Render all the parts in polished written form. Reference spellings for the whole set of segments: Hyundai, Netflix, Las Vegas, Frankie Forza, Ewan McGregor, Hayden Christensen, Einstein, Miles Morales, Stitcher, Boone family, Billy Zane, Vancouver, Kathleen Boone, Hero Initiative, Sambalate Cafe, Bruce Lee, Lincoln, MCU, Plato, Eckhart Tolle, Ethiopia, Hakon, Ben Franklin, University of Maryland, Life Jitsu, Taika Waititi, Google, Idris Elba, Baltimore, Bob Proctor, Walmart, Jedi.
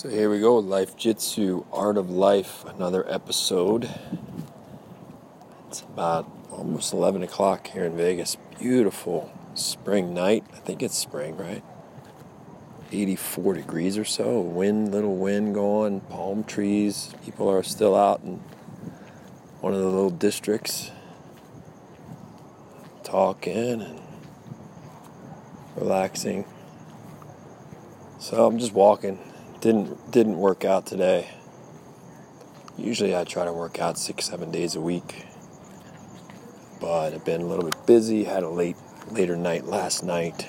So here we go, Life Jitsu, Art of Life, another episode. It's about almost 11 o'clock here in Vegas. Beautiful spring night. I think it's spring, right? 84 degrees or so. Wind, little wind going, palm trees. People are still out in one of the little districts talking and relaxing. So I'm just walking. Didn't work out today. Usually I try to work out 6-7 days a week, but I've been a little bit busy. Had a later night last night,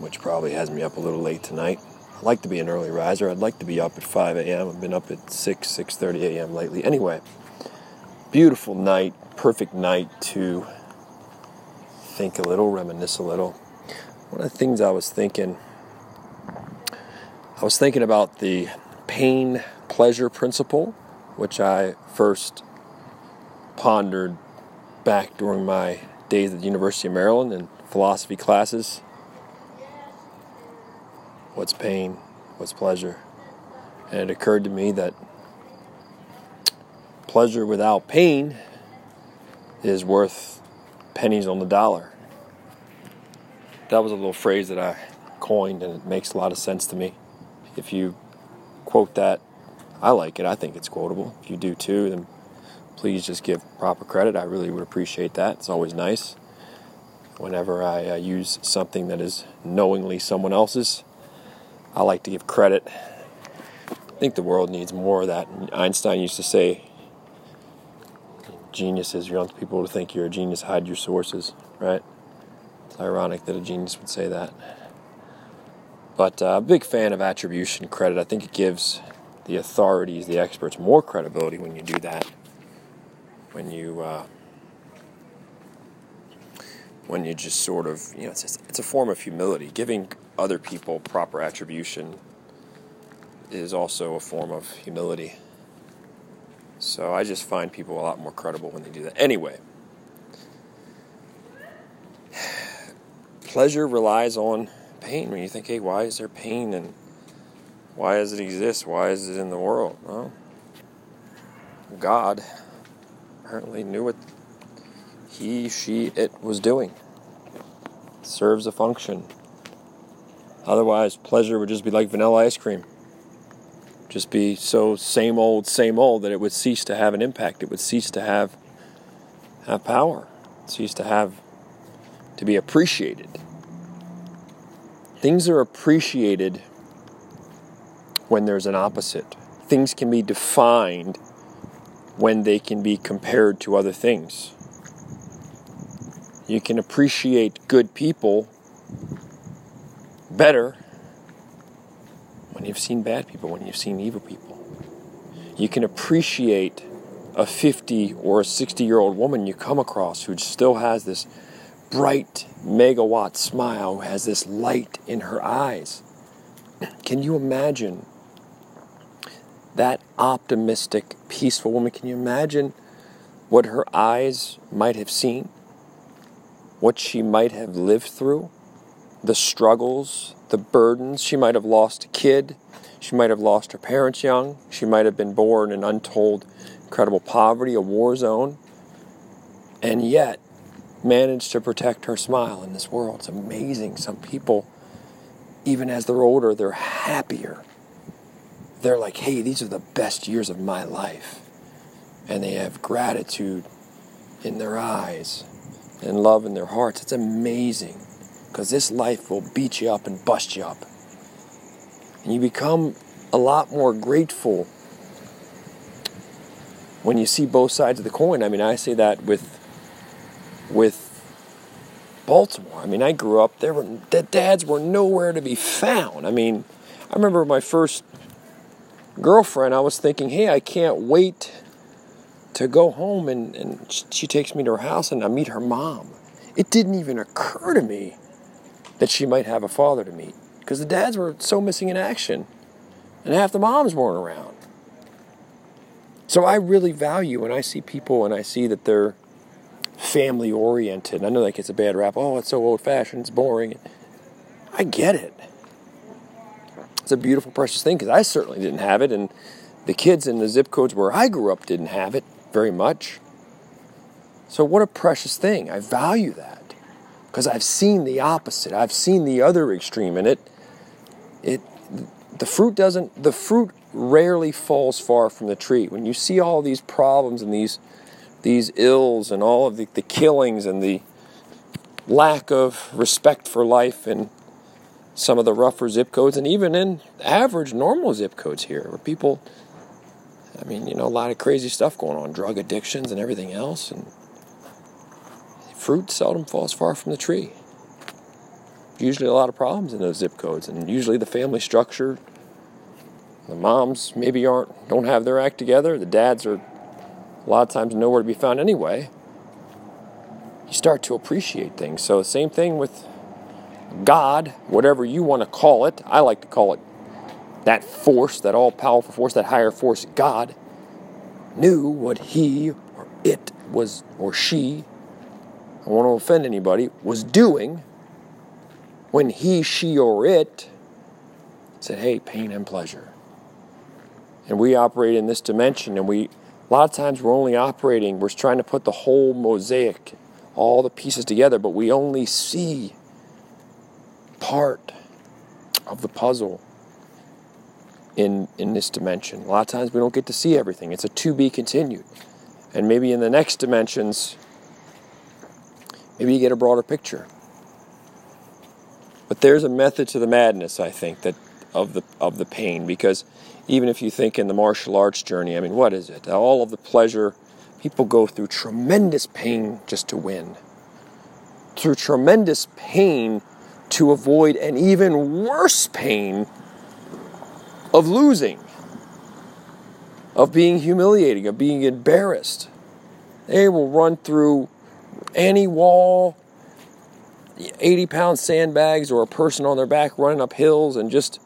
which probably has me up a little late tonight. I like to be an early riser. I'd like to be up at 5 a.m. I've been up at 6:30 a.m. lately. Anyway, beautiful night, perfect night to think a little, reminisce a little. One of the things I was thinking about the pain-pleasure principle, which I first pondered back during my days at the University of Maryland in philosophy classes. What's pain? What's pleasure? And it occurred to me that pleasure without pain is worth pennies on the dollar. That was a little phrase that I coined, and it makes a lot of sense to me. If you quote that, I like it. I think it's quotable. If you do too, then please just give proper credit. I really would appreciate that. It's always nice whenever I use something that is knowingly someone else's. I like to give credit. I think the world needs more of that. Einstein used to say, geniuses, you want people to think you're a genius, hide your sources, right? It's ironic that a genius would say that. But I'm a big fan of attribution credit. I think it gives the authorities, the experts, more credibility when you do that. When you just sort of, you know, it's a form of humility. Giving other people proper attribution is also a form of humility. So I just find people a lot more credible when they do that. Anyway, pleasure relies on pain. When you think, hey, why is there pain and why does it exist? Why is it in the world? Well, God apparently knew what he, she, it was doing. It serves a function. Otherwise, pleasure would just be like vanilla ice cream. Just be so same old that it would cease to have an impact. It would cease to have power. It cease to have to be appreciated. Things are appreciated when there's an opposite. Things can be defined when they can be compared to other things. You can appreciate good people better when you've seen bad people, when you've seen evil people. You can appreciate a 50 or a 60-year-old woman you come across who still has this bright megawatt smile, has this light in her eyes. Can you imagine that optimistic, peaceful woman? Can you imagine what her eyes might have seen? What she might have lived through? The struggles, the burdens. She might have lost a kid. She might have lost her parents young. She might have been born in untold, incredible poverty, a war zone. And yet, managed to protect her smile in this world. It's amazing. Some people, even as they're older, they're happier. They're like, hey, these are the best years of my life. And they have gratitude in their eyes and love in their hearts. It's amazing, because this life will beat you up and bust you up. And you become a lot more grateful when you see both sides of the coin. I mean, I say that with Baltimore. I mean, I grew up, the dads were nowhere to be found. I mean, I remember my first girlfriend, I was thinking, hey, I can't wait to go home, and she takes me to her house and I meet her mom. It didn't even occur to me that she might have a father to meet, because the dads were so missing in action and half the moms weren't around. So I really value when I see people and I see that they're family-oriented. I know that gets a bad rap. Oh, it's so old-fashioned. It's boring. I get it. It's a beautiful, precious thing, because I certainly didn't have it, and the kids in the zip codes where I grew up didn't have it very much. So what a precious thing. I value that, because I've seen the opposite. I've seen the other extreme in it. The fruit rarely falls far from the tree. When you see all these problems and these ills and all of the killings and the lack of respect for life in some of the rougher zip codes, and even in average normal zip codes here, where people, a lot of crazy stuff going on, drug addictions and everything else, and fruit seldom falls far from the tree. Usually a lot of problems in those zip codes, and usually the family structure, the moms maybe don't have their act together, the dads are a lot of times nowhere to be found anyway. You start to appreciate things. So the same thing with God, whatever you want to call it. I like to call it that force, that all-powerful force, that higher force. God knew what he or it was, or she, I don't want to offend anybody, was doing when he, she, or it said, hey, pain and pleasure. And we operate in this dimension, and a lot of times we're trying to put the whole mosaic, all the pieces together, but we only see part of the puzzle in this dimension. A lot of times we don't get to see everything. It's a to be continued. And maybe in the next dimensions, maybe you get a broader picture. But there's a method to the madness, I think, that of the pain, because even if you think in the martial arts journey, what is it? All of the pleasure, people go through tremendous pain just to win, through tremendous pain to avoid an even worse pain of losing, of being humiliating, of being embarrassed. They will run through any wall, 80-pound sandbags, or a person on their back running up hills, and just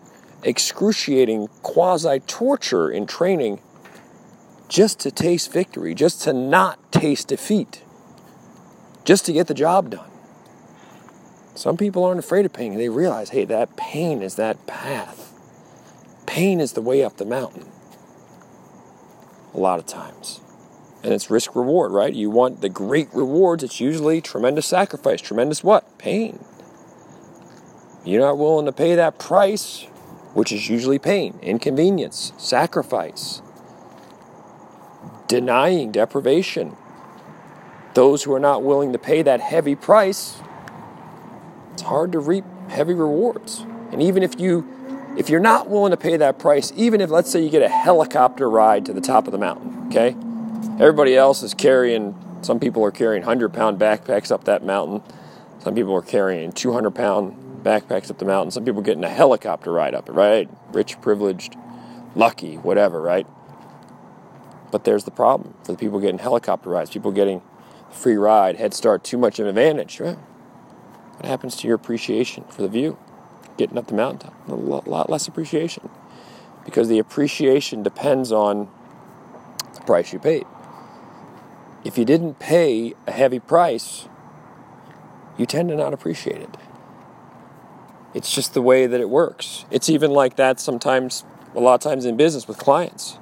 excruciating quasi-torture in training just to taste victory, just to not taste defeat, just to get the job done. Some people aren't afraid of pain. They realize, hey, that pain is that path. Pain is the way up the mountain a lot of times. And it's risk-reward, right? You want the great rewards. It's usually tremendous sacrifice. Tremendous what? Pain. You're not willing to pay that price, which is usually pain, inconvenience, sacrifice, denying, deprivation. Those who are not willing to pay that heavy price, it's hard to reap heavy rewards. And even if you're not willing to pay that price, even if, let's say, you get a helicopter ride to the top of the mountain, okay? Everybody else is some people are carrying 100-pound backpacks up that mountain. Some people are carrying 200-pound backpacks up the mountain. Some people are getting a helicopter ride up it, right? Rich, privileged, lucky, whatever, right? But there's the problem for the people getting helicopter rides, people getting free ride, head start, too much of an advantage, right? What happens to your appreciation for the view? Getting up the mountaintop, a lot less appreciation, because the appreciation depends on the price you paid. If you didn't pay a heavy price, you tend to not appreciate it. It's just the way that it works. It's even like that sometimes, a lot of times in business with clients.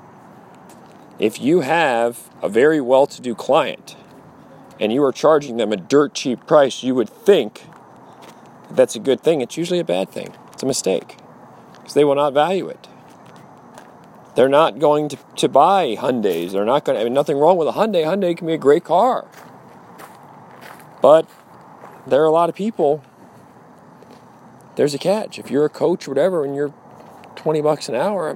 If you have a very well-to-do client and you are charging them a dirt cheap price, you would think that's a good thing. It's usually a bad thing. It's a mistake, because they will not value it. They're not going to buy Hyundais. They're not going to. Nothing wrong with a Hyundai. Hyundai can be a great car. But there are a lot of people. There's a catch. If you're a coach or whatever, and you're $20 an hour,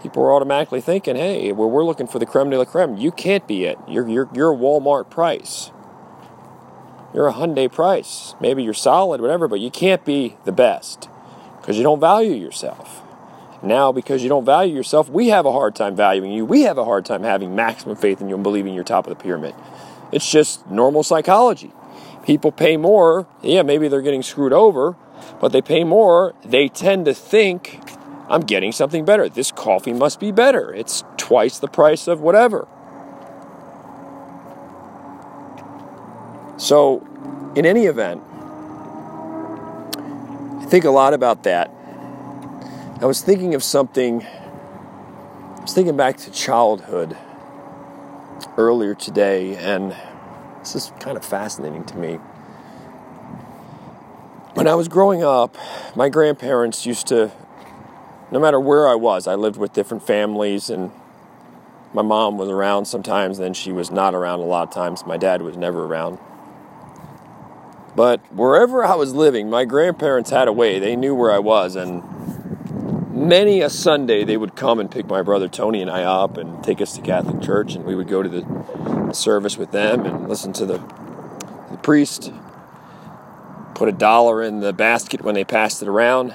people are automatically thinking, hey, well, we're looking for the creme de la creme. You can't be it. You're a Walmart price. You're a Hyundai price. Maybe you're solid, whatever, but you can't be the best, because you don't value yourself. Now, because you don't value yourself, we have a hard time valuing you. We have a hard time having maximum faith in you and believing you're top of the pyramid. It's just normal psychology. People pay more. Yeah, maybe they're getting screwed over, but they pay more. They tend to think, I'm getting something better. This coffee must be better. It's twice the price of whatever. So, in any event, I think a lot about that. I was thinking of something. I was thinking back to childhood earlier today, and this is kind of fascinating to me. When I was growing up, my grandparents used to, no matter where I was, I lived with different families, and my mom was around sometimes, then she was not around a lot of times. My dad was never around. But wherever I was living, my grandparents had a way. They knew where I was, and many a Sunday they would come and pick my brother Tony and I up and take us to Catholic church, and we would go to the service with them and listen to the priest put $1 in the basket when they passed it around,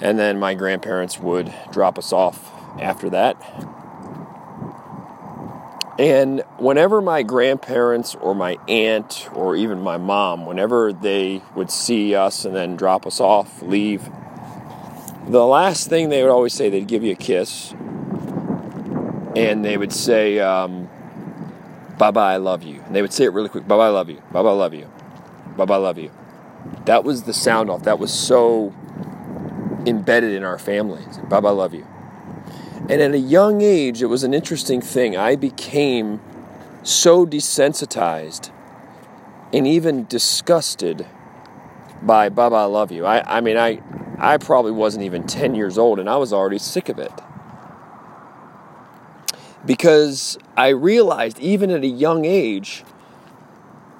and then my grandparents would drop us off after that. And whenever my grandparents or my aunt or even my mom, whenever they would see us and then drop us off, leave, the last thing they would always say, they'd give you a kiss, and they would say, bye-bye, I love you. And they would say it really quick, bye-bye, I love you, bye-bye, I love you, bye-bye, I love you. That was the sound off. That was so embedded in our families, bye-bye, I love you. And at a young age, it was an interesting thing. I became so desensitized and even disgusted by Baba, I love you. I mean, I probably wasn't even 10 years old, and I was already sick of it. Because I realized, even at a young age,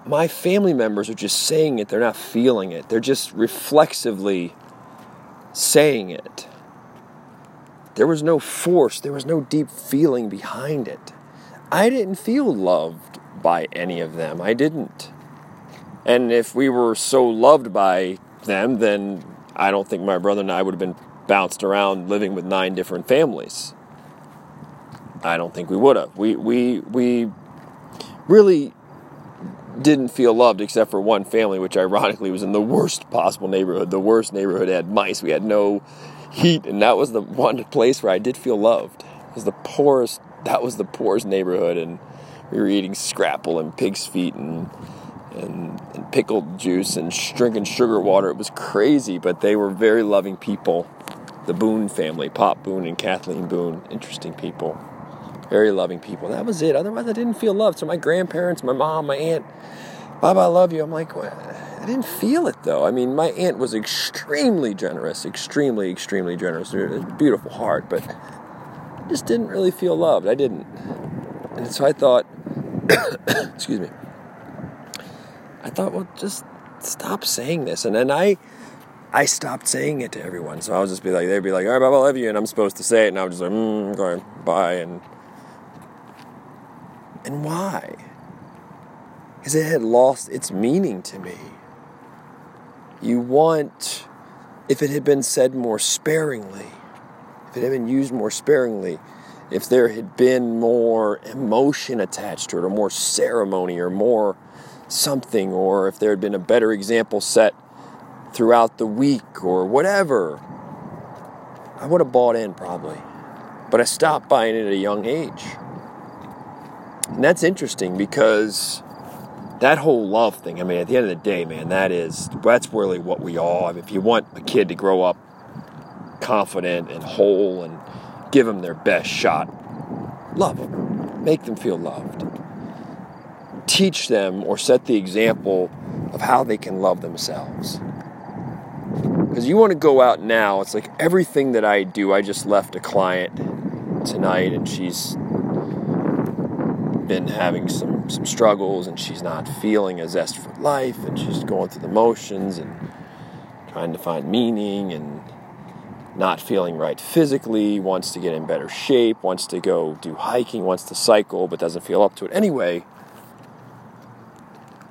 my family members are just saying it. They're not feeling it. They're just reflexively saying it. There was no force. There was no deep feeling behind it. I didn't feel loved by any of them. I didn't. And if we were so loved by them, then I don't think my brother and I would have been bounced around living with 9 different families. I don't think we would have. We really didn't feel loved except for one family, which ironically was in the worst possible neighborhood. The worst neighborhood had mice. We had no heat, and that was the one place where I did feel loved. It was the poorest. That was the poorest neighborhood, and we were eating scrapple and pig's feet and pickled juice and drinking sugar water. It was crazy, but they were very loving people. The Boone family, Pop Boone and Kathleen Boone, interesting people, very loving people. That was it. Otherwise, I didn't feel loved. So my grandparents, my mom, my aunt, Bob, I love you. I'm like, what? I didn't feel it, though. I mean, my aunt was extremely generous, extremely, extremely generous. She had a beautiful heart, but I just didn't really feel loved. I didn't. And so I thought, excuse me, I thought, well, just stop saying this. And then I stopped saying it to everyone. So I would just be like, they'd be like, all right, Bob, I love you, and I'm supposed to say it. And I was just like, okay, bye. And why? Because it had lost its meaning to me. You want, if it had been said more sparingly, if it had been used more sparingly, if there had been more emotion attached to it, or more ceremony, or more something, or if there had been a better example set throughout the week, or whatever, I would have bought in probably. But I stopped buying it at a young age. And that's interesting, because that whole love thing, I mean, at the end of the day, man, that's really what we all, I mean, if you want a kid to grow up confident and whole and give them their best shot, love them. Make them feel loved. Teach them or set the example of how they can love themselves. Because you want to go out now, it's like everything that I do, I just left a client tonight, and she's been having some struggles, and she's not feeling a zest for life, and she's going through the motions and trying to find meaning and not feeling right physically, wants to get in better shape, wants to go do hiking, wants to cycle, but doesn't feel up to it anyway.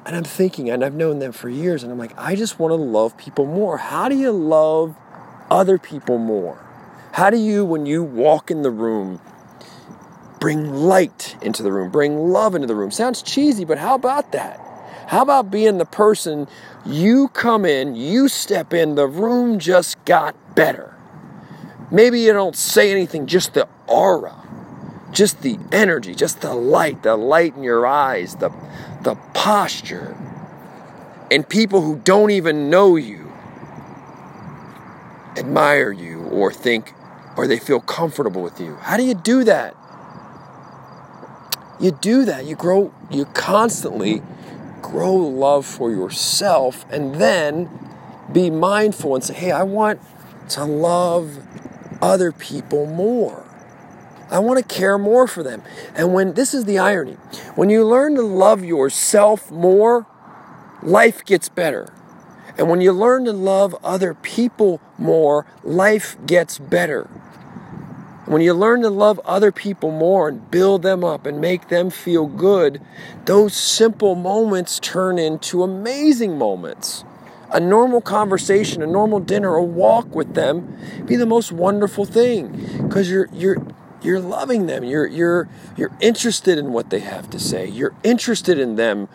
And I'm thinking, and I've known them for years, and I'm like, I just want to love people more. How do you love other people more? How do you, when you walk in the room, bring light into the room, bring love into the room? Sounds cheesy, but how about that? How about being the person, you come in, you step in, the room just got better. Maybe you don't say anything, just the aura, just the energy, just the light in your eyes, the posture. And people who don't even know you admire you or think, or they feel comfortable with you. How do you do that? You do that. You grow, you constantly grow love for yourself, and then be mindful and say, hey, I want to love other people more. I want to care more for them. And when, this is the irony, when you learn to love yourself more, life gets better. And when you learn to love other people more, life gets better. When you learn to love other people more and build them up and make them feel good, those simple moments turn into amazing moments. A normal conversation, a normal dinner, a walk with them be the most wonderful thing, because you're loving them. You're interested in what they have to say. You're interested in them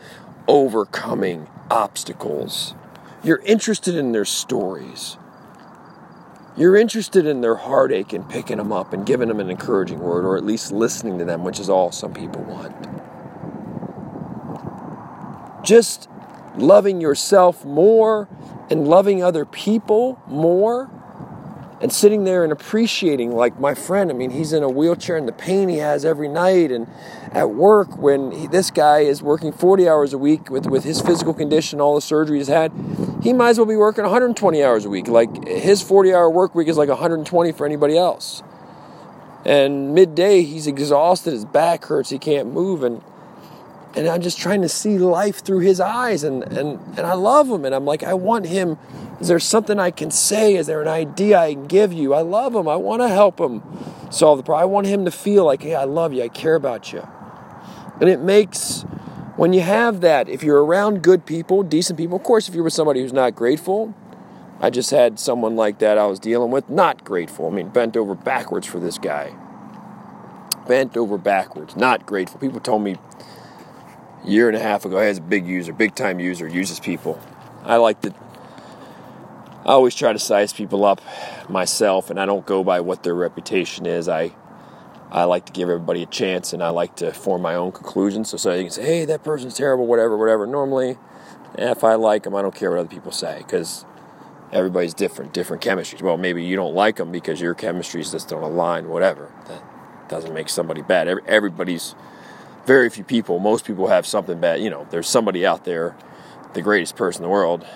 overcoming obstacles. You're interested in their stories. You're interested in their heartache and picking them up and giving them an encouraging word, or at least listening to them, which is all some people want. Just loving yourself more and loving other people more, and sitting there and appreciating, like my friend, I mean, he's in a wheelchair and the pain he has every night, and at work when this guy is working 40 hours a week with his physical condition, all the surgery he's had, he might as well be working 120 hours a week. Like, his 40-hour work week is like 120 for anybody else. And midday, he's exhausted, his back hurts, he can't move, and I'm just trying to see life through his eyes, and I love him, and I'm like, I want him. Is there something I can say? Is there an idea I can give you? I love him. I want to help him solve the problem. I want him to feel like, hey, I love you. I care about you. And it makes, when you have that, if you're around good people, decent people, of course, if you're with somebody who's not grateful, I just had someone like that I was dealing with, not grateful. I mean, bent over backwards for this guy. Bent over backwards, not grateful. People told me a year and a half ago, hey, he's a big user, big-time user, uses people. I always try to size people up myself, and I don't go by what their reputation is. I like to give everybody a chance, and I like to form my own conclusions. So you can say, hey, that person's terrible, whatever. Normally, if I like them, I don't care what other people say, because everybody's different chemistries. Well, maybe you don't like them because your chemistries just don't align, whatever. That doesn't make somebody bad. Everybody's, very few people, most people have something bad. You know, there's somebody out there, the greatest person in the world,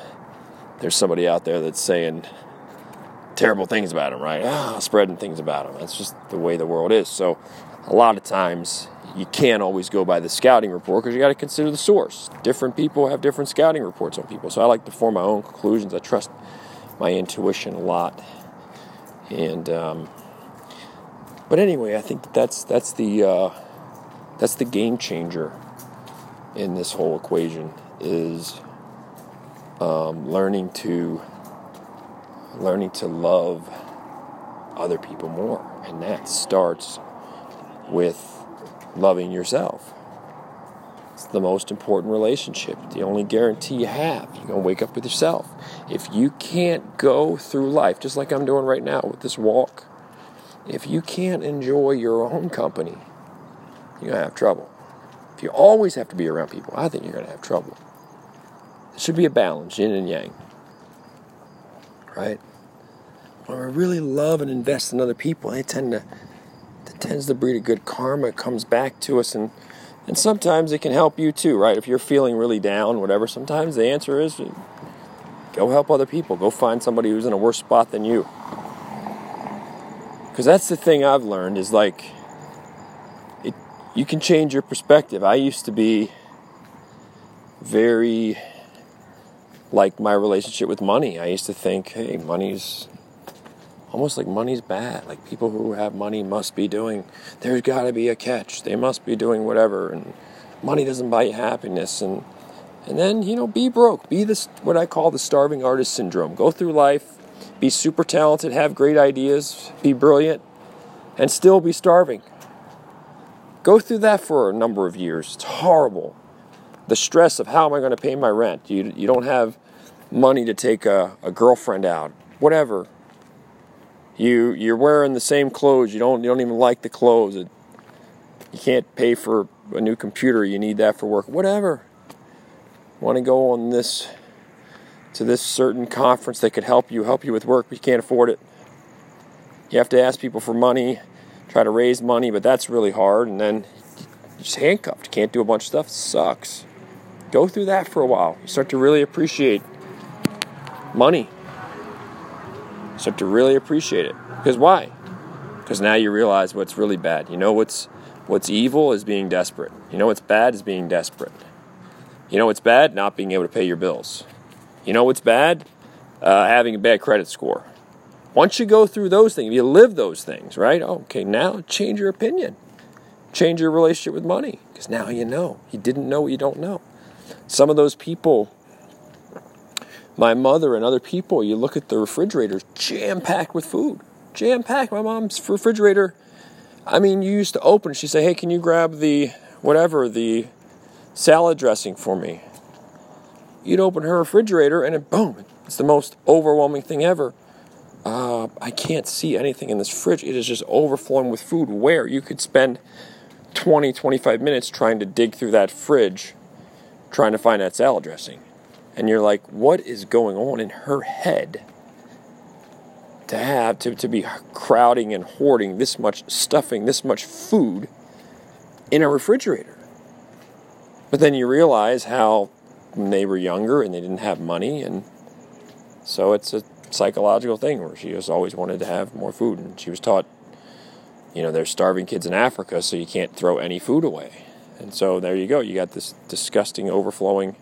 there's somebody out there that's saying terrible things about him, right? Spreading things about him. That's just the way the world is. So a lot of times you can't always go by the scouting report, because you got to consider the source. Different people have different scouting reports on people. So I like to form my own conclusions. I trust my intuition a lot. And but anyway, I think that's the game changer in this whole equation is. Learning to love other people more, and that starts with loving yourself. It's the most important relationship, the only guarantee you have. You're gonna wake up with yourself. If you can't go through life, just like I'm doing right now with this walk, if you can't enjoy your own company, you're gonna have trouble. If you always have to be around people, I think you're gonna have trouble. It should be a balance, yin and yang, right? When we really love and invest in other people, that tends to breed a good karma. It comes back to us, and sometimes it can help you too, right? If you're feeling really down, whatever, sometimes the answer is go help other people. Go find somebody who's in a worse spot than you. Because that's the thing I've learned is, like, you can change your perspective. I used to be very... like my relationship with money. I used to think, hey, money's... almost like money's bad. Like, people who have money must be doing... there's got to be a catch. They must be doing whatever. And money doesn't buy you happiness. And then, you know, be broke. Be this, what I call the starving artist syndrome. Go through life, be super talented, have great ideas, be brilliant, and still be starving. Go through that for a number of years. It's horrible. The stress of how am I going to pay my rent? You don't have money to take a girlfriend out, whatever. You're wearing the same clothes. You don't even like the clothes. You can't pay for a new computer. You need that for work, whatever. Want to go on this to this certain conference that could help you with work, but you can't afford it. You have to ask people for money, try to raise money, but that's really hard. And then you're just handcuffed. You can't do a bunch of stuff. It sucks. Go through that for a while. You start to really appreciate money. You start to really appreciate it. Because why? Because now you realize what's really bad. You know what's evil is being desperate. You know what's bad is being desperate. You know what's bad? Not being able to pay your bills. You know what's bad? Having a bad credit score. Once you go through those things, you live those things, right? Okay, now change your opinion. Change your relationship with money. Because now you know. You didn't know what you don't know. Some of those people, my mother and other people, you look at the refrigerators jam-packed with food. Jam-packed. My mom's refrigerator, I mean, you used to open, she'd say, hey, can you grab the whatever, the salad dressing for me? You'd open her refrigerator and it, boom, it's the most overwhelming thing ever. I can't see anything in this fridge. It is just overflowing with food, where you could spend 20, 25 minutes trying to dig through that fridge, trying to find that salad dressing. And you're like, what is going on in her head to have, to be crowding and hoarding this much stuffing, this much food in a refrigerator? But then you realize how they were younger and they didn't have money, and so it's a psychological thing where she just always wanted to have more food, and she was taught, you know, there's starving kids in Africa, so you can't throw any food away. And so there you go, you got this disgusting, overflowing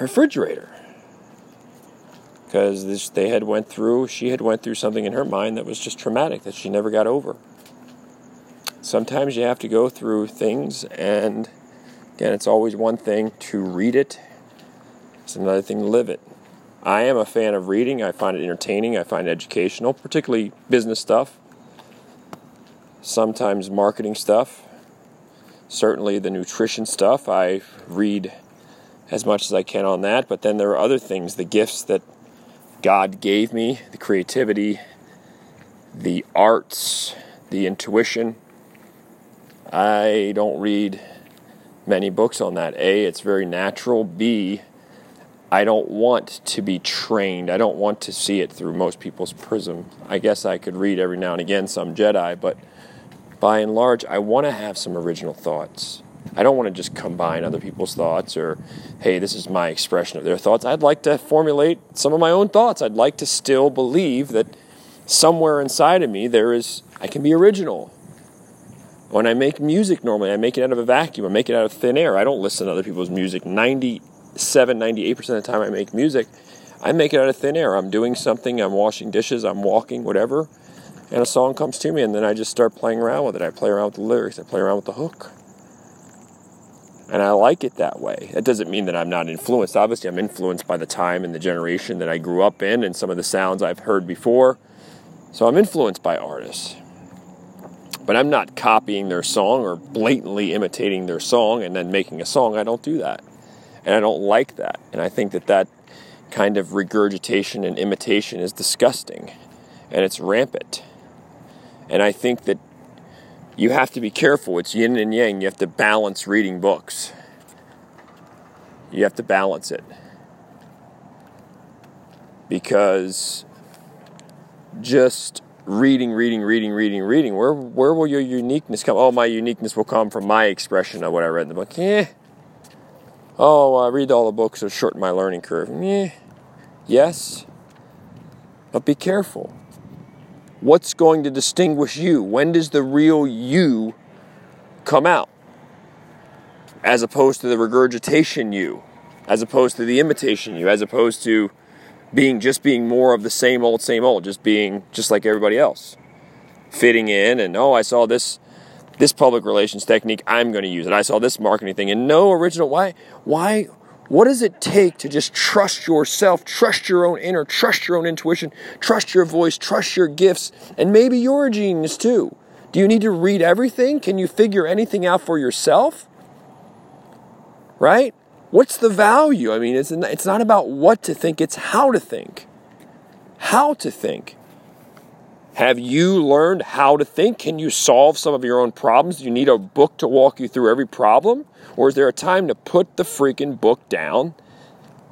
refrigerator. Because she had went through something in her mind that was just traumatic, that she never got over. Sometimes you have to go through things, and again, it's always one thing to read it, it's another thing to live it. I am a fan of reading. I find it entertaining. I find it educational, particularly business stuff, sometimes marketing stuff, certainly the nutrition stuff. I read as much as I can on that, but then there are other things, the gifts that God gave me, the creativity, the arts, the intuition. I don't read many books on that. A, it's very natural. B, I don't want to be trained. I don't want to see it through most people's prism. I guess I could read every now and again some Jedi, but by and large, I want to have some original thoughts. I don't want to just combine other people's thoughts, or, hey, this is my expression of their thoughts. I'd like to formulate some of my own thoughts. I'd like to still believe that somewhere inside of me I can be original. When I make music normally, I make it out of a vacuum. I make it out of thin air. I don't listen to other people's music. 98% of the time I make music, I make it out of thin air. I'm doing something, I'm washing dishes, I'm walking, whatever, and a song comes to me, and then I just start playing around with it. I play around with the lyrics, I play around with the hook. And I like it that way. That doesn't mean that I'm not influenced. Obviously, I'm influenced by the time and the generation that I grew up in and some of the sounds I've heard before. So I'm influenced by artists. But I'm not copying their song or blatantly imitating their song and then making a song. I don't do that. And I don't like that. And I think that kind of regurgitation and imitation is disgusting. And it's rampant. And I think that you have to be careful. It's yin and yang. You have to balance reading books. You have to balance it. Because just reading, where will your uniqueness come? Oh, my uniqueness will come from my expression of what I read in the book. Oh, I read all the books to shorten my learning curve. Yes, but be careful. What's going to distinguish you? When does the real you come out? As opposed to the regurgitation you, as opposed to the imitation you, as opposed to being more of the same old, just being just like everybody else. Fitting in, and I saw this public relations technique, I'm going to use it. I saw this marketing thing, and no original. Why? What does it take to just trust yourself, trust your own inner, trust your own intuition, trust your voice, trust your gifts, and maybe your genius too? Do you need to read everything? Can you figure anything out for yourself? Right? What's the value? I mean, it's not about what to think, it's how to think. How to think. Have you learned how to think? Can you solve some of your own problems? Do you need a book to walk you through every problem? Or is there a time to put the freaking book down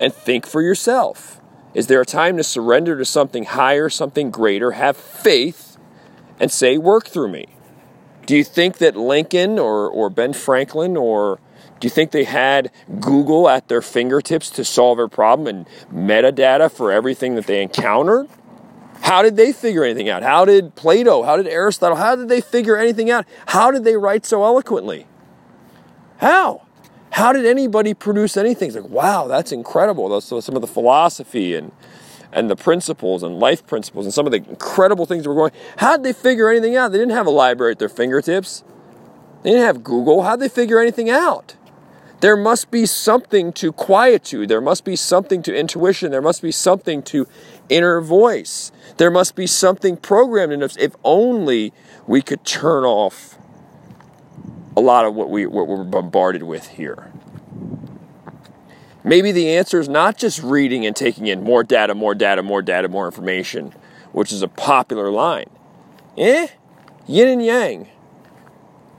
and think for yourself. Is there a time to surrender to something higher, something greater, have faith, and say, work through me? Do you think that Lincoln or Ben Franklin, or do you think they had Google at their fingertips to solve their problem and metadata for everything that they encountered? How did they figure anything out? How did Plato, how did Aristotle, how did they figure anything out? How did they write so eloquently? How? How did anybody produce anything? It's like, wow, that's incredible. That's some of the philosophy and the principles and life principles and some of the incredible things that were going. How did they figure anything out? They didn't have a library at their fingertips. They didn't have Google. How did they figure anything out? There must be something to quietude. There must be something to intuition. There must be something to inner voice. There must be something programmed in us. If only we could turn off a lot of what we're bombarded with here. Maybe the answer is not just reading and taking in more data, more information, which is a popular line. Yin and yang.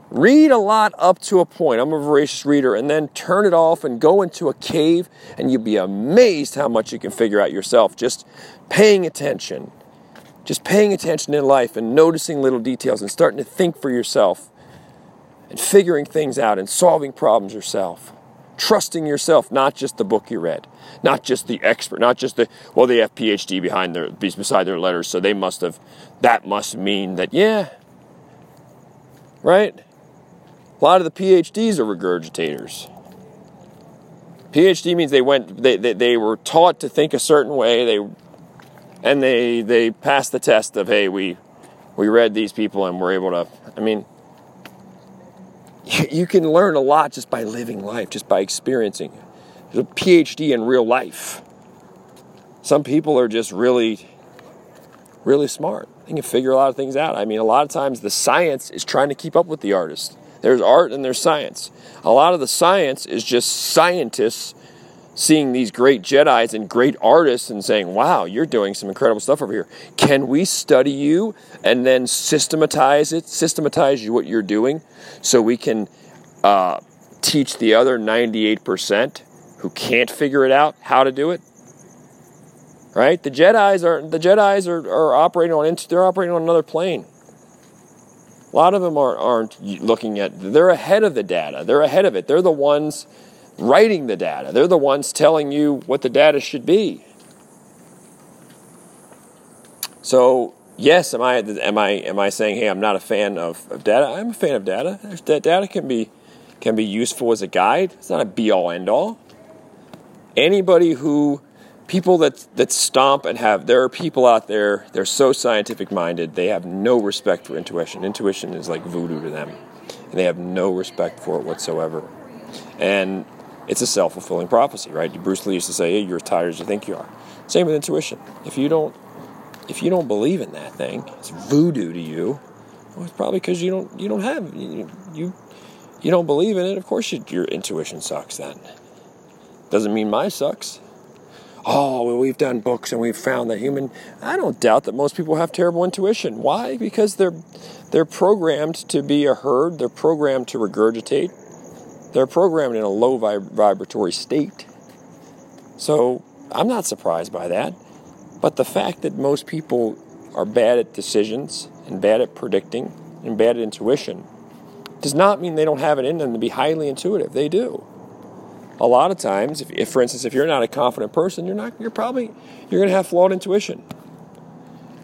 Read a lot up to a point. I'm a voracious reader, and then turn it off and go into a cave, and you'll be amazed how much you can figure out yourself just paying attention. Just paying attention in life and noticing little details and starting to think for yourself. And figuring things out and solving problems yourself. Trusting yourself, not just the book you read. Not just the expert, not just they have PhD beside their letters, so that must mean that, right? A lot of the PhDs are regurgitators. PhD means they were taught to think a certain way, they passed the test of, hey, we read these people and we're able to, you can learn a lot just by living life, just by experiencing. There's a PhD in real life. Some people are just really, really smart. They can figure a lot of things out. A lot of times the science is trying to keep up with the artist. There's art and there's science. A lot of the science is just scientists seeing these great Jedis and great artists and saying, wow, you're doing some incredible stuff over here. Can we study you and then systematize what you're doing so we can teach the other 98% who can't figure it out how to do it? Right? The Jedis are operating on another plane. A lot of them aren't looking at, they're ahead of the data. They're ahead of it. They're the ones writing the data. They're the ones telling you what the data should be. So, yes, am I saying, hey, I'm not a fan of data? I'm a fan of data. Data can be useful as a guide. It's not a be-all, end-all. People that stomp and have, there are people out there, they're so scientific-minded, they have no respect for intuition. Intuition is like voodoo to them. And they have no respect for it whatsoever. And it's a self-fulfilling prophecy, right? Bruce Lee used to say, hey, you're as tired as you think you are. Same with intuition. If you don't believe in that thing, it's voodoo to you. Well, it's probably because you don't believe in it. Of course, your intuition sucks then. Doesn't mean mine sucks. Oh, well, we've done books and we've found that human... I don't doubt that most people have terrible intuition. Why? Because they're programmed to be a herd. They're programmed to regurgitate. They're programmed in a low vibratory state. So I'm not surprised by that. But the fact that most people are bad at decisions and bad at predicting and bad at intuition does not mean they don't have it in them to be highly intuitive. They do. A lot of times, if for instance, if you're not a confident person, you're going to have flawed intuition.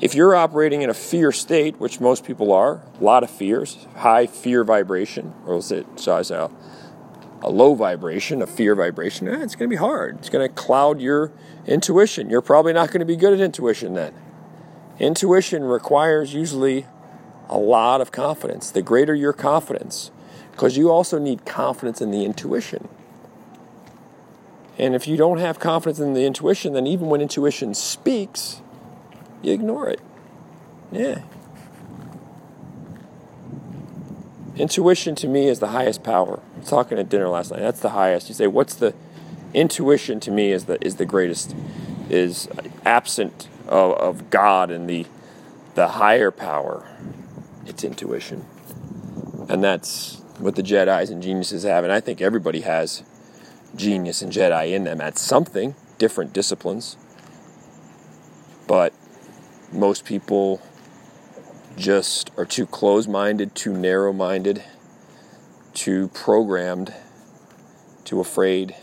If you're operating in a fear state, which most people are, a lot of fears, high fear vibration, a low vibration, a fear vibration, it's going to be hard. It's going to cloud your intuition. You're probably not going to be good at intuition then. Intuition requires usually a lot of confidence. The greater your confidence, because you also need confidence in the intuition. And if you don't have confidence in the intuition, then even when intuition speaks, you ignore it. Yeah. Intuition to me is the highest power. I was talking at dinner last night. That's the highest. You say, what's the intuition to me is the greatest, is absent of God and the higher power. It's intuition. And that's what the Jedis and geniuses have. And I think everybody has genius and Jedi in them at something. different disciplines, but most people just are too closed-minded, too narrow-minded, too programmed, too afraid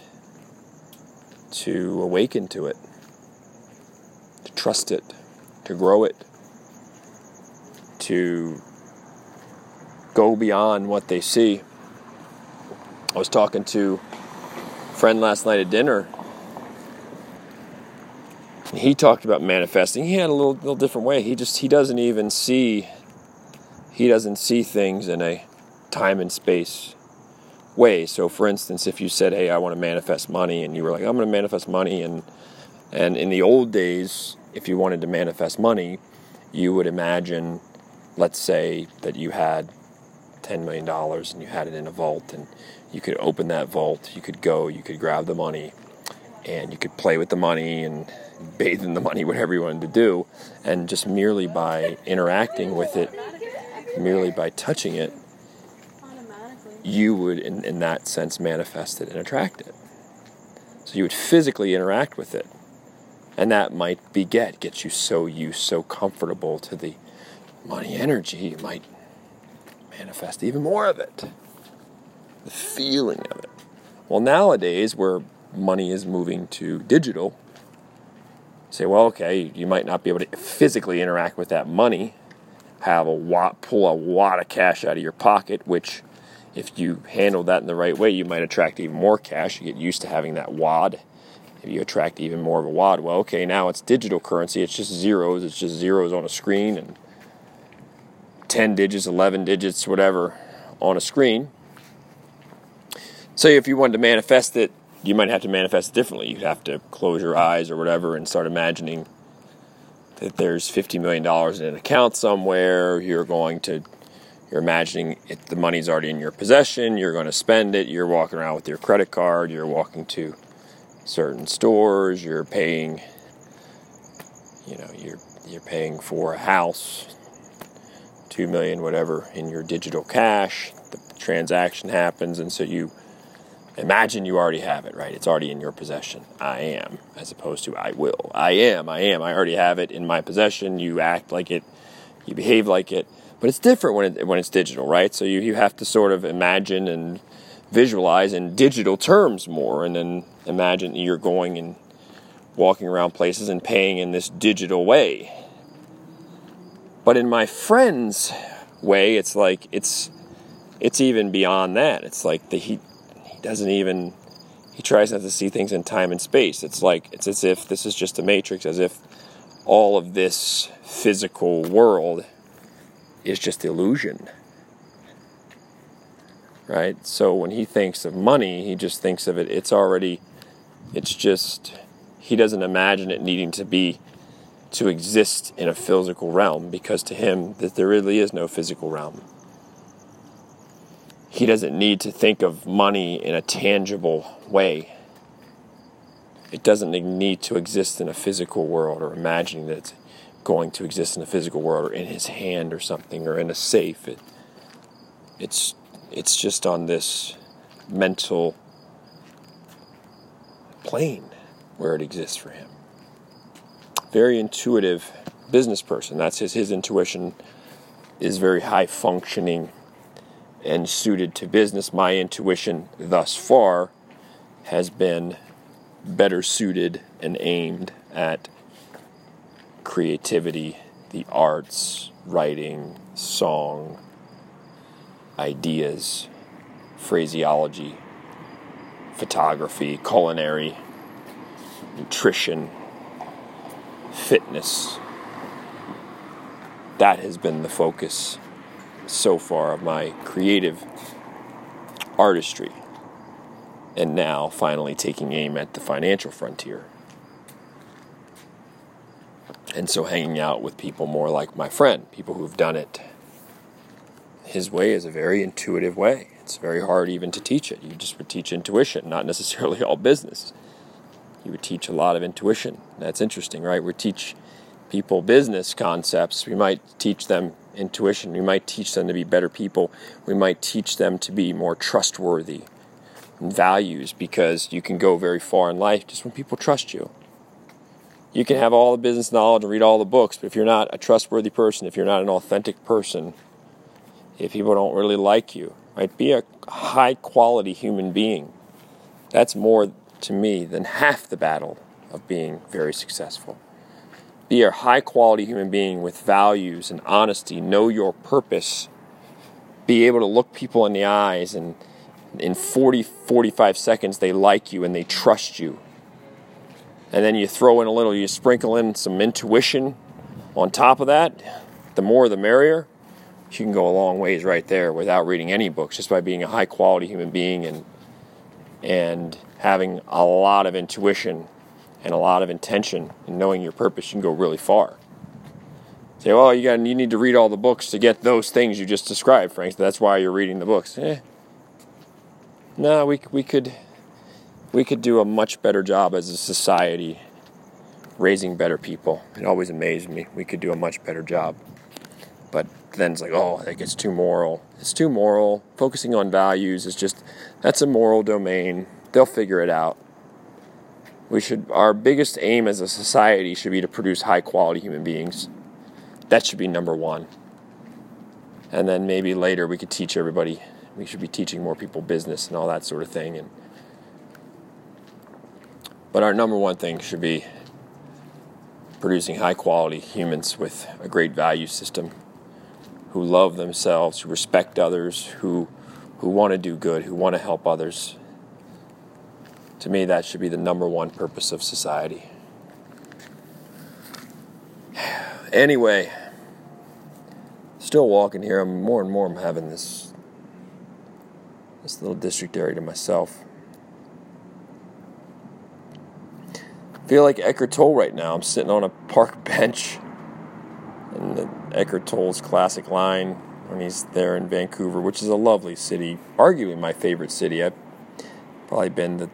to awaken to it, to trust it, to grow it, to go beyond what they see. I was talking to a friend last night at dinner. He talked about manifesting. He had a little different way. He doesn't even see. He doesn't see things in a time and space way. So, for instance, if you said, "Hey, I want to manifest money," and you were like, "I'm going to manifest money," and in the old days, if you wanted to manifest money, you would imagine, let's say, that you had $10 million and you had it in a vault, and you could open that vault. You could go. You could grab the money, and you could play with the money and bathe in the money, whatever you wanted to do, and just merely by interacting with it, merely by touching it, you would, in that sense, manifest it and attract it. So you would physically interact with it, and that might get you so used, so comfortable to the money energy, you might manifest even more of it, the feeling of it. Well, nowadays, where money is moving to digital, say, well, okay, you might not be able to physically interact with that money, pull a wad of cash out of your pocket, which if you handle that in the right way, you might attract even more cash. You get used to having that wad. If you attract even more of a wad, well, okay, now it's digital currency. It's just zeros. It's just zeros on a screen and 10 digits, 11 digits, whatever, on a screen. So if you wanted to manifest it, you might have to manifest it differently. You'd have to close your eyes or whatever and start imagining that there's $50 million in an account somewhere. You're imagining it, the money's already in your possession. You're going to spend it. You're walking around with your credit card. You're walking to certain stores. You're paying, you're paying for a house, $2 million, whatever, in your digital cash. The transaction happens, and so you imagine you already have it, right? It's already in your possession. I am, as opposed to I will. I am. I already have it in my possession. You act like it. You behave like it. But it's different when it's digital, right? So you have to sort of imagine and visualize in digital terms more, and then imagine you're going and walking around places and paying in this digital way. But in my friend's way, it's like it's even beyond that. It's like he tries not to see things in time and space. It's as if this is just a matrix, as if all of this physical world is just illusion, right? So when he thinks of money, he just thinks of it, he doesn't imagine it needing to exist in a physical realm, because to him, that there really is no physical realm. He doesn't need to think of money in a tangible way. It doesn't need to exist in a physical world, or imagining that it's going to exist in a physical world, or in his hand or something, or in a safe. It's just on this mental plane where it exists for him. Very intuitive business person. That's his intuition is very high functioning and suited to business. My intuition thus far has been better suited and aimed at creativity, the arts, writing, song, ideas, phraseology, photography, culinary, nutrition, fitness. That has been the focus so far of my creative artistry, and now finally taking aim at the financial frontier. And so hanging out with people more like my friend, people who've done it. His way is a very intuitive way. It's very hard even to teach it. You just would teach intuition, not necessarily all business. You would teach a lot of intuition. That's interesting, right? We teach people business concepts. We might teach them intuition. We might teach them to be better people. We might teach them to be more trustworthy. and values, because you can go very far in life just when people trust you. You can have all the business knowledge and read all the books, but if you're not a trustworthy person, if you're not an authentic person, if people don't really like you, right? Be a high-quality human being. That's more, to me, than half the battle of being very successful. Be a high-quality human being with values and honesty. Know your purpose. Be able to look people in the eyes, and in 40, 45 seconds, they like you and they trust you. And then you throw in a little, you sprinkle in some intuition on top of that. The more the merrier. You can go a long ways right there without reading any books, just by being a high-quality human being and having a lot of intuition and a lot of intention and knowing your purpose. You can go really far. Say, well, you need to read all the books to get those things you just described, Frank. That's why you're reading the books. No, we could do a much better job as a society raising better people. It always amazed me. We could do a much better job. But then it's like, oh, that gets too moral. It's too moral. Focusing on values is just, that's a moral domain. They'll figure it out. Our biggest aim as a society should be to produce high-quality human beings. That should be number one. And then maybe later we could teach everybody. We should be teaching more people business and all that sort of thing. But our number one thing should be producing high-quality humans with a great value system, who love themselves, who respect others, who want to do good, who want to help others. To me, that should be the number one purpose of society. Anyway, still walking here. I'm having this little district area to myself. Feel like Eckhart Tolle right now. I'm sitting on a park bench, and Eckhart Tolle's classic line when he's there in Vancouver, which is a lovely city, arguably my favorite city. I've probably been to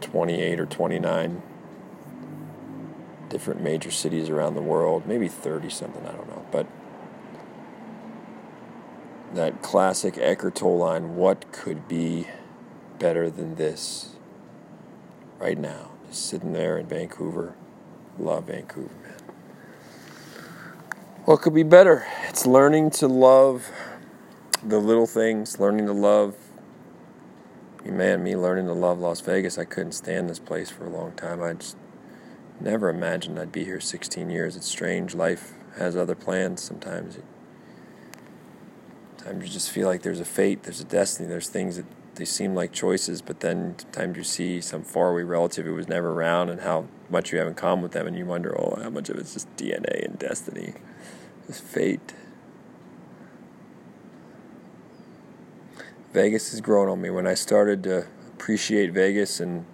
28 or 29 different major cities around the world, maybe 30 something, I don't know. But that classic Eckhart Tolle line, what could be better than this right now? Sitting there in Vancouver. Love Vancouver, man. What could be better? It's learning to love the little things, learning to love, man, me learning to love Las Vegas. I couldn't stand this place for a long time. I just never imagined I'd be here 16 years. It's strange. Life has other plans sometimes. Sometimes you just feel like there's a fate, there's a destiny, there's things that they seem like choices, but then sometimes you see some faraway relative who was never around and how much you have in common with them, and you wonder, oh, how much of it's just DNA and destiny, just fate. Vegas has grown on me. When I started to appreciate Vegas and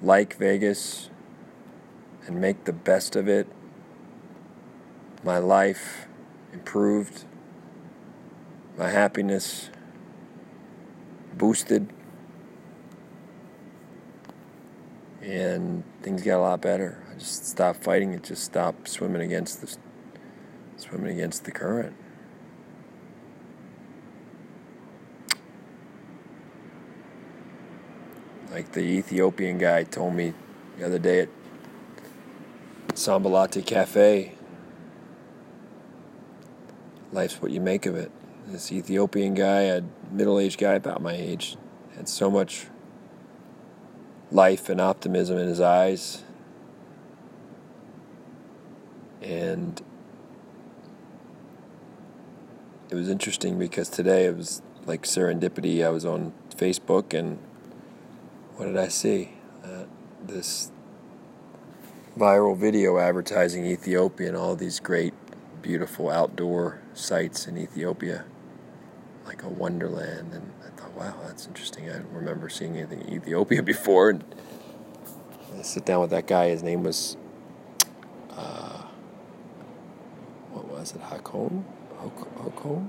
like Vegas and make the best of it, my life improved, my happiness boosted, and things got a lot better. I just stopped fighting it, just stopped swimming against the current. Like the Ethiopian guy told me the other day at Sambalate Cafe, life's what you make of it. This Ethiopian guy, a middle-aged guy about my age, had so much life and optimism in his eyes. And it was interesting because today it was like serendipity. I was on Facebook, and what did I see? This viral video advertising Ethiopia and all these great, beautiful outdoor sites in Ethiopia, like a wonderland. And I thought, wow, that's interesting. I don't remember seeing anything in Ethiopia before. And I sit down with that guy. His name was, what was it, Hakon? Hakon?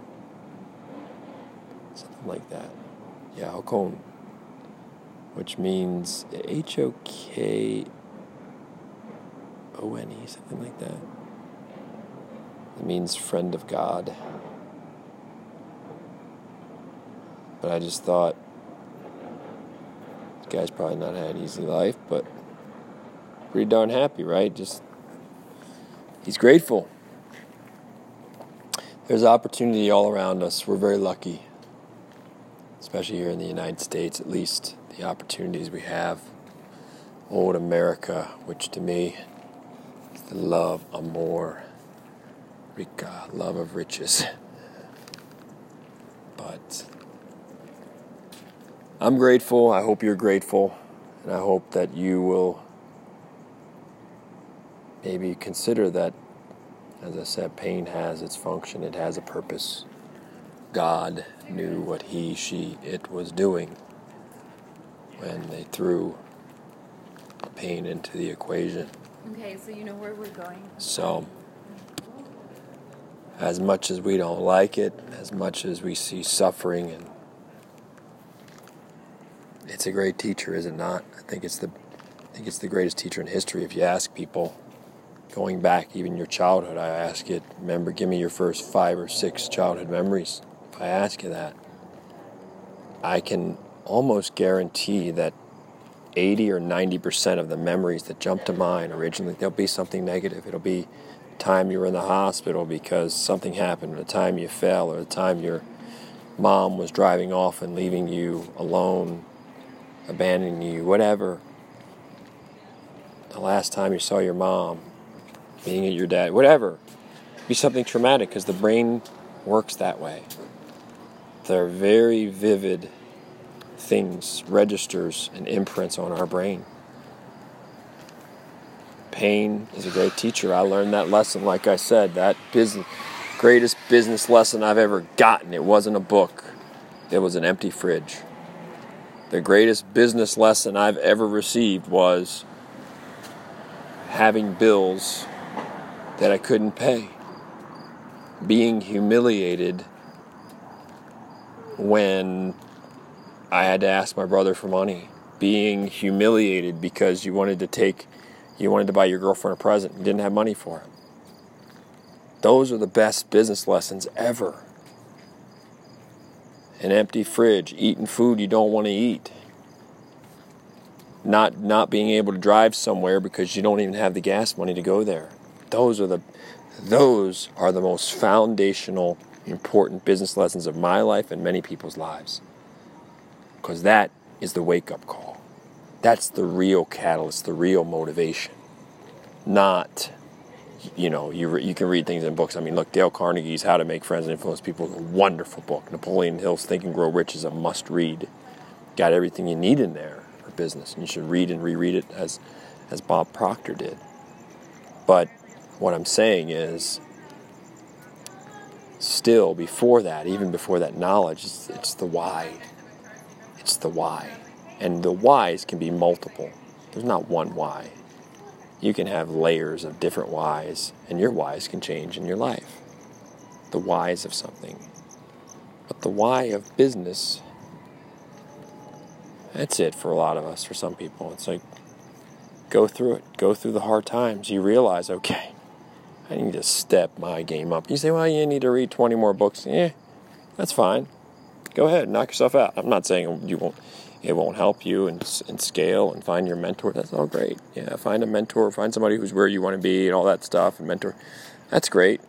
Something like that. Yeah, Hakon. Which means H-O-K-O-N-E, something like that. It means friend of God. But I just thought, The guy's probably not had an easy life, but pretty darn happy, right? Just, he's grateful. There's opportunity all around us. We're very lucky, especially here in the United States, at least the opportunities we have. Old America, which to me is the love amor, rica, love of riches. But I'm grateful. I hope you're grateful, and I hope that you will maybe consider that. As I said, pain has its function. It has a purpose. God knew what he, she, it was doing when they threw pain into the equation. Okay, so you know where we're going. So, as much as we don't like it, as much as we see suffering, and it's a great teacher, is it not? I think it's the greatest teacher in history. If you ask people, going back even your childhood, I ask you, remember, give me your first 5 or 6 childhood memories. If I ask you that, I can almost guarantee that 80 or 90% of the memories that jump to mind originally, there'll be something negative. It'll be the time you were in the hospital because something happened, or the time you fell, or the time your mom was driving off and leaving you alone, abandoning you, whatever. The last time you saw your mom, being at your dad, whatever. Be something traumatic, because the brain works that way. They're very vivid things, registers and imprints on our brain. Pain is a great teacher. I learned that lesson, like I said, that greatest business lesson I've ever gotten. It wasn't a book. It was an empty fridge. The greatest business lesson I've ever received was having bills that I couldn't pay, being humiliated when I had to ask my brother for money, being humiliated because you wanted to buy your girlfriend a present and didn't have money for it. Those are the best business lessons ever. An empty fridge, eating food you don't want to eat, not being able to drive somewhere because you don't even have the gas money to go there. Those are the most foundational, important business lessons of my life and many people's lives. Because that is the wake-up call. That's the real catalyst, the real motivation. Not, you can read things in books. I mean, look, Dale Carnegie's How to Make Friends and Influence People is a wonderful book. Napoleon Hill's Think and Grow Rich is a must-read. Got everything you need in there for business. And you should read and reread it as Bob Proctor did. But what I'm saying is, still before that, even before that knowledge, it's the why. It's the why. And the whys can be multiple. There's not one why. You can have layers of different whys, and your whys can change in your life. The whys of something. But the why of business, that's it for a lot of us, for some people. It's like, go through it. Go through the hard times. You realize, okay, I need to step my game up. You say, well, you need to read 20 more books. Yeah, that's fine. Go ahead. Knock yourself out. I'm not saying you won't. It won't help you and scale and find your mentor. That's all great. Yeah, find a mentor. Find somebody who's where you want to be and all that stuff and mentor. That's great.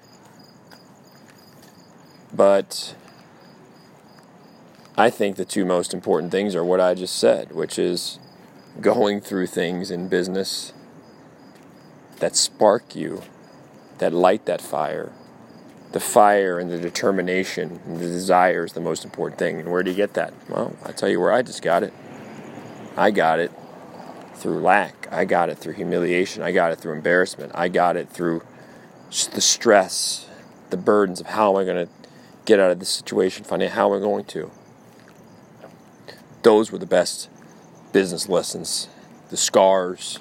But I think the two most important things are what I just said, which is going through things in business that spark you, that light that fire. The fire and the determination and the desire is the most important thing. And where do you get that? Well, I'll tell you where I just got it. I got it through lack. I got it through humiliation. I got it through embarrassment. I got it through the stress, the burdens of how am I going to get out of this situation, how am I going to. Those were the best business lessons, the scars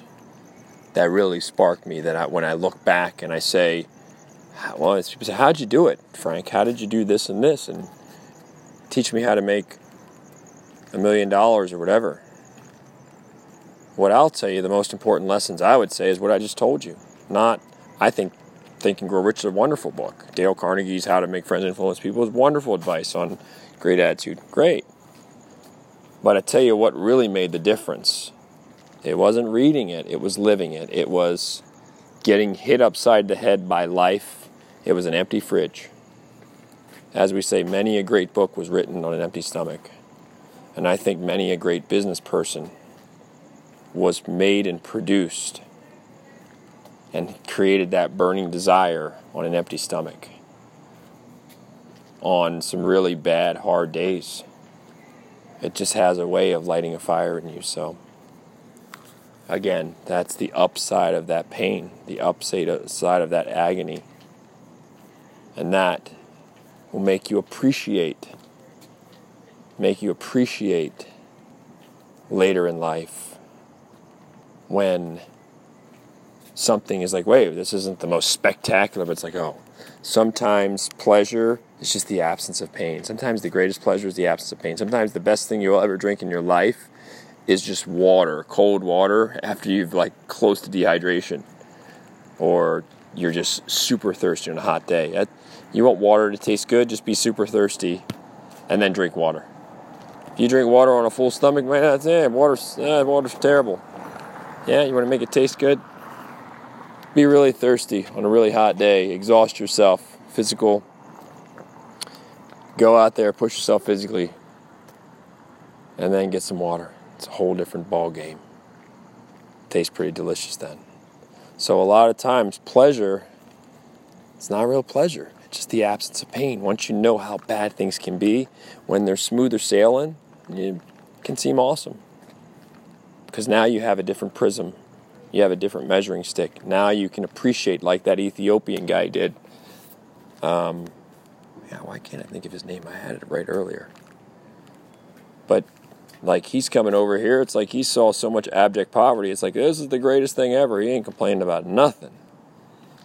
that really sparked me, when I look back and I say, well, it's people say, how'd you do it, Frank? How did you do this and this? And teach me how to make $1 million or whatever. What I'll tell you, the most important lessons I would say is what I just told you. I think Think and Grow Rich is a wonderful book. Dale Carnegie's How to Make Friends and Influence People is wonderful advice on great attitude. Great. But I tell you what really made the difference. It wasn't reading it, it was living it. It was getting hit upside the head by life. It was an empty fridge. As we say, many a great book was written on an empty stomach. And I think many a great business person was made and produced and created that burning desire on an empty stomach, on some really bad, hard days. It just has a way of lighting a fire in you. So again, that's the upside of that pain, the upside of that agony. And that will make you appreciate later in life when something is like, wait, this isn't the most spectacular, but it's like, oh, sometimes pleasure is just the absence of pain. Sometimes the greatest pleasure is the absence of pain. Sometimes the best thing you'll ever drink in your life is just water, cold water, after you've close to dehydration, or you're just super thirsty on a hot day. You want water to taste good, just be super thirsty and then drink water. If you drink water on a full stomach, man, that's it. Water's terrible. Yeah, you want to make it taste good? Be really thirsty on a really hot day. Exhaust yourself, physical. Go out there, push yourself physically, and then get some water. It's a whole different ball game. Tastes pretty delicious then. So a lot of times, pleasure, it's not real pleasure. It's just the absence of pain. Once you know how bad things can be, when they're smoother sailing, it can seem awesome. Because now you have a different prism. You have a different measuring stick. Now you can appreciate, like that Ethiopian guy did. Why can't I think of his name? I had it right earlier. But he's coming over here. It's like he saw so much abject poverty. It's like, this is the greatest thing ever. He ain't complaining about nothing.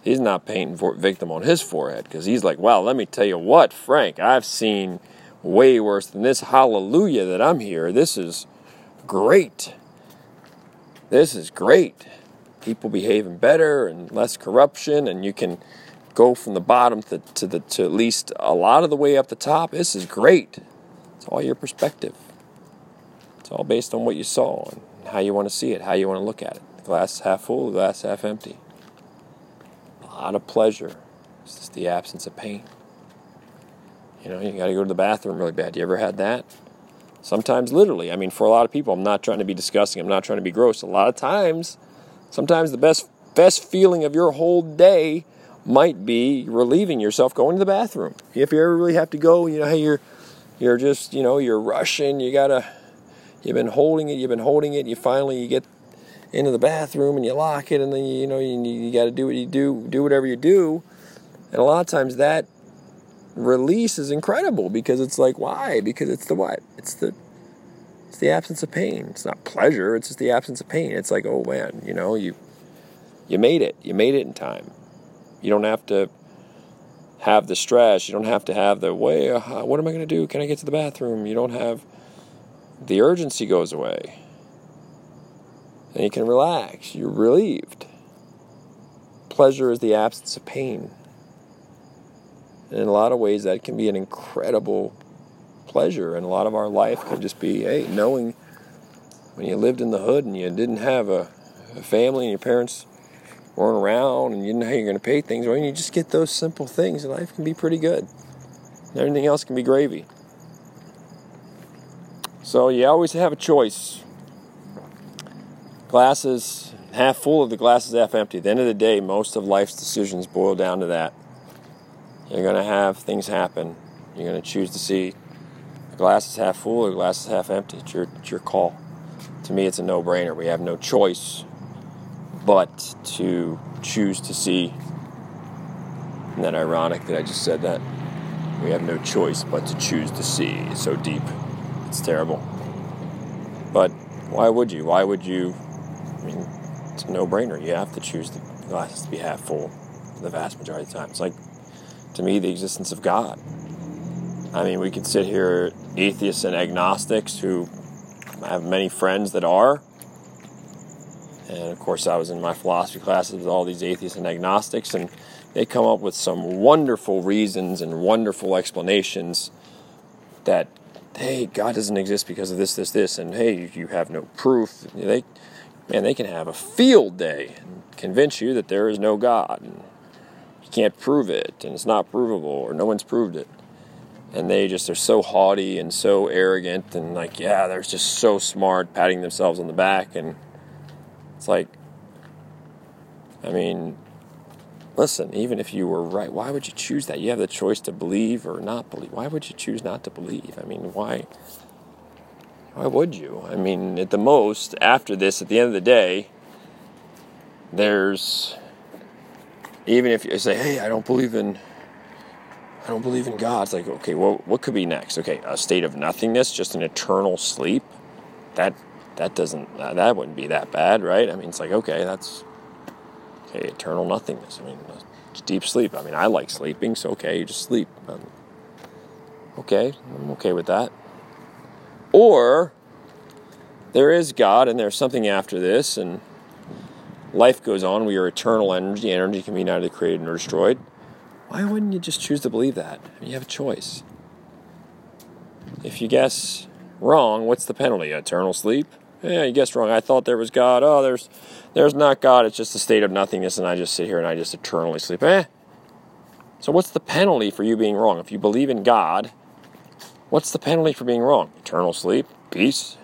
He's not painting victim on his forehead, because he's like, wow, let me tell you what, Frank, I've seen way worse than this. Hallelujah that I'm here. This is great. This is great. People behaving better and less corruption, and you can go from the bottom to at least a lot of the way up the top. This is great. It's all your perspective. It's all based on what you saw and how you want to see it, how you want to look at it. The glass is half full, the glass is half empty. A lot of pleasure. It's just the absence of pain. You got to go to the bathroom really bad. You ever had that? Sometimes literally. For a lot of people, I'm not trying to be disgusting. I'm not trying to be gross. A lot of times, sometimes the best feeling of your whole day might be relieving yourself going to the bathroom. If you ever really have to go, you're just, you're rushing. You've been holding it, you finally you get into the bathroom and you lock it, and then you got to do what you do whatever you do. And a lot of times that release is incredible, because it's like, why? Because it's the what? It's the absence of pain. It's not pleasure, it's just the absence of pain. It's like, oh man, you made it. You made it in time. You don't have to have the stress. You don't have to have the way, what am I going to do? Can I get to the bathroom? You don't have the urgency goes away. And you can relax. You're relieved. Pleasure is the absence of pain. And in a lot of ways, that can be an incredible pleasure. And a lot of our life can just be, hey, knowing when you lived in the hood and you didn't have a family and your parents weren't around and you didn't know how you're going to pay things, when you just get those simple things, life can be pretty good. And everything else can be gravy. So you always have a choice. Glasses half full of the glasses half empty. At the end of the day, most of life's decisions boil down to that. You're going to have things happen. You're going to choose to see the glasses half full or the glasses half empty. It's your call. To me, it's a no-brainer. We have no choice but to choose to see. Isn't that ironic that I just said that? We have no choice but to choose to see. It's so deep. It's terrible. But why would you? It's a no-brainer. You have to choose the glasses to be half full the vast majority of the time. It's like, to me, the existence of God. We could sit here, atheists and agnostics, who I have many friends that are. And, of course, I was in my philosophy classes with all these atheists and agnostics, and they come up with some wonderful reasons and wonderful explanations that hey, God doesn't exist because of this, this, this, and hey, you have no proof. They can have a field day and convince you that there is no God, and you can't prove it, and it's not provable, or no one's proved it. And they're so haughty and so arrogant, and they're just so smart, patting themselves on the back, and it's like, I mean, listen, even if you were right, why would you choose that? You have the choice to believe or not believe. Why would you choose not to believe? I mean, why would you? I mean, at the most, after this, at the end of the day, even if you say, hey, I don't believe in God. It's like, okay, well, what could be next? Okay, a state of nothingness, just an eternal sleep. That wouldn't be that bad, right? I mean, it's like, okay, eternal nothingness. I mean, deep sleep. I mean, I like sleeping, so okay, you just sleep. I'm okay with that. Or there is God, and there's something after this, and life goes on. We are eternal energy. Energy can be neither created nor destroyed. Why wouldn't you just choose to believe that? I mean, you have a choice. If you guess wrong, what's the penalty? Eternal sleep? Yeah, you guessed wrong. I thought there was God. Oh, there's not God. It's just a state of nothingness, and I just sit here and I just eternally sleep. So what's the penalty for you being wrong? If you believe in God, what's the penalty for being wrong? Eternal sleep, peace,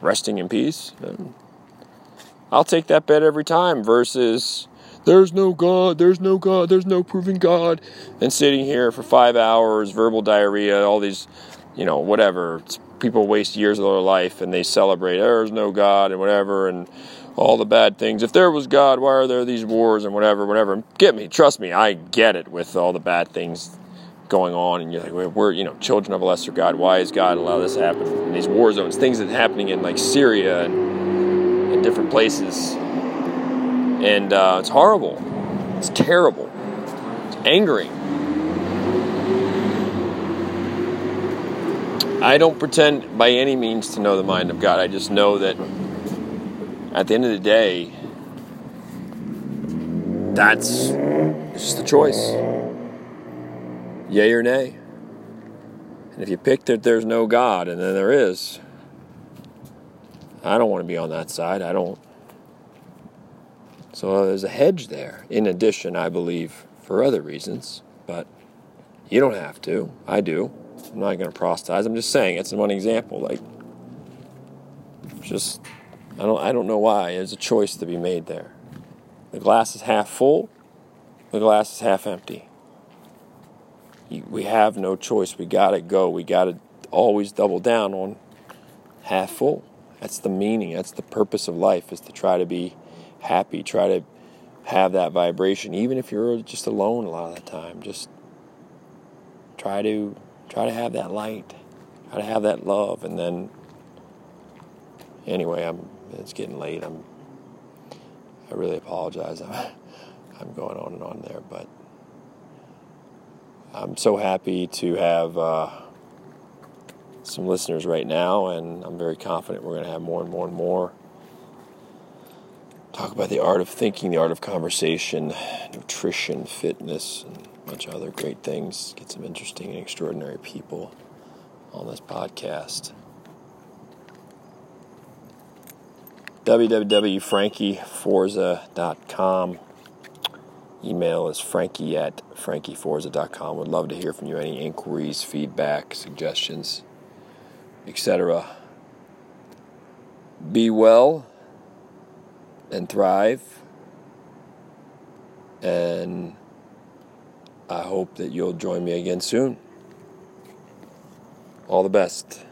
resting in peace. I'll take that bet every time versus... there's no God, there's no God, there's no proving God. And sitting here for 5 hours, verbal diarrhea, all these, whatever. People waste years of their life and they celebrate, there's no God and whatever, and all the bad things. If there was God, why are there these wars and whatever. Get me, trust me, I get it with all the bad things going on. And you're like, we're, children of a lesser God. Why is God allow this to happen? And these war zones, things that are happening in Syria and in different places. And it's horrible. It's terrible. It's angering. I don't pretend by any means to know the mind of God. I just know that at the end of the day, it's just a choice. Yay or nay. And if you pick that there's no God, and then there is, I don't want to be on that side. I don't. So there's a hedge there. In addition, I believe, for other reasons, but you don't have to. I do. I'm not going to proselytize. I'm just saying it's one example. I don't know why. There's a choice to be made there. The glass is half full. The glass is half empty. We have no choice. We got to go. We got to always double down on half full. That's the meaning. That's the purpose of life, is to try to be happy, try to have that vibration, even if you're just alone a lot of the time. Just try to have that light, try to have that love, and then anyway, it's getting late. I really apologize. I'm going on and on there, but I'm so happy to have some listeners right now, and I'm very confident we're going to have more and more and more. Talk about the art of thinking, the art of conversation, nutrition, fitness, and a bunch of other great things. Get some interesting and extraordinary people on this podcast. www.frankieforza.com. Email is frankie@frankieforza.com. Would love to hear from you. Any inquiries, feedback, suggestions, etc. Be well and thrive, and I hope that you'll join me again soon. All the best.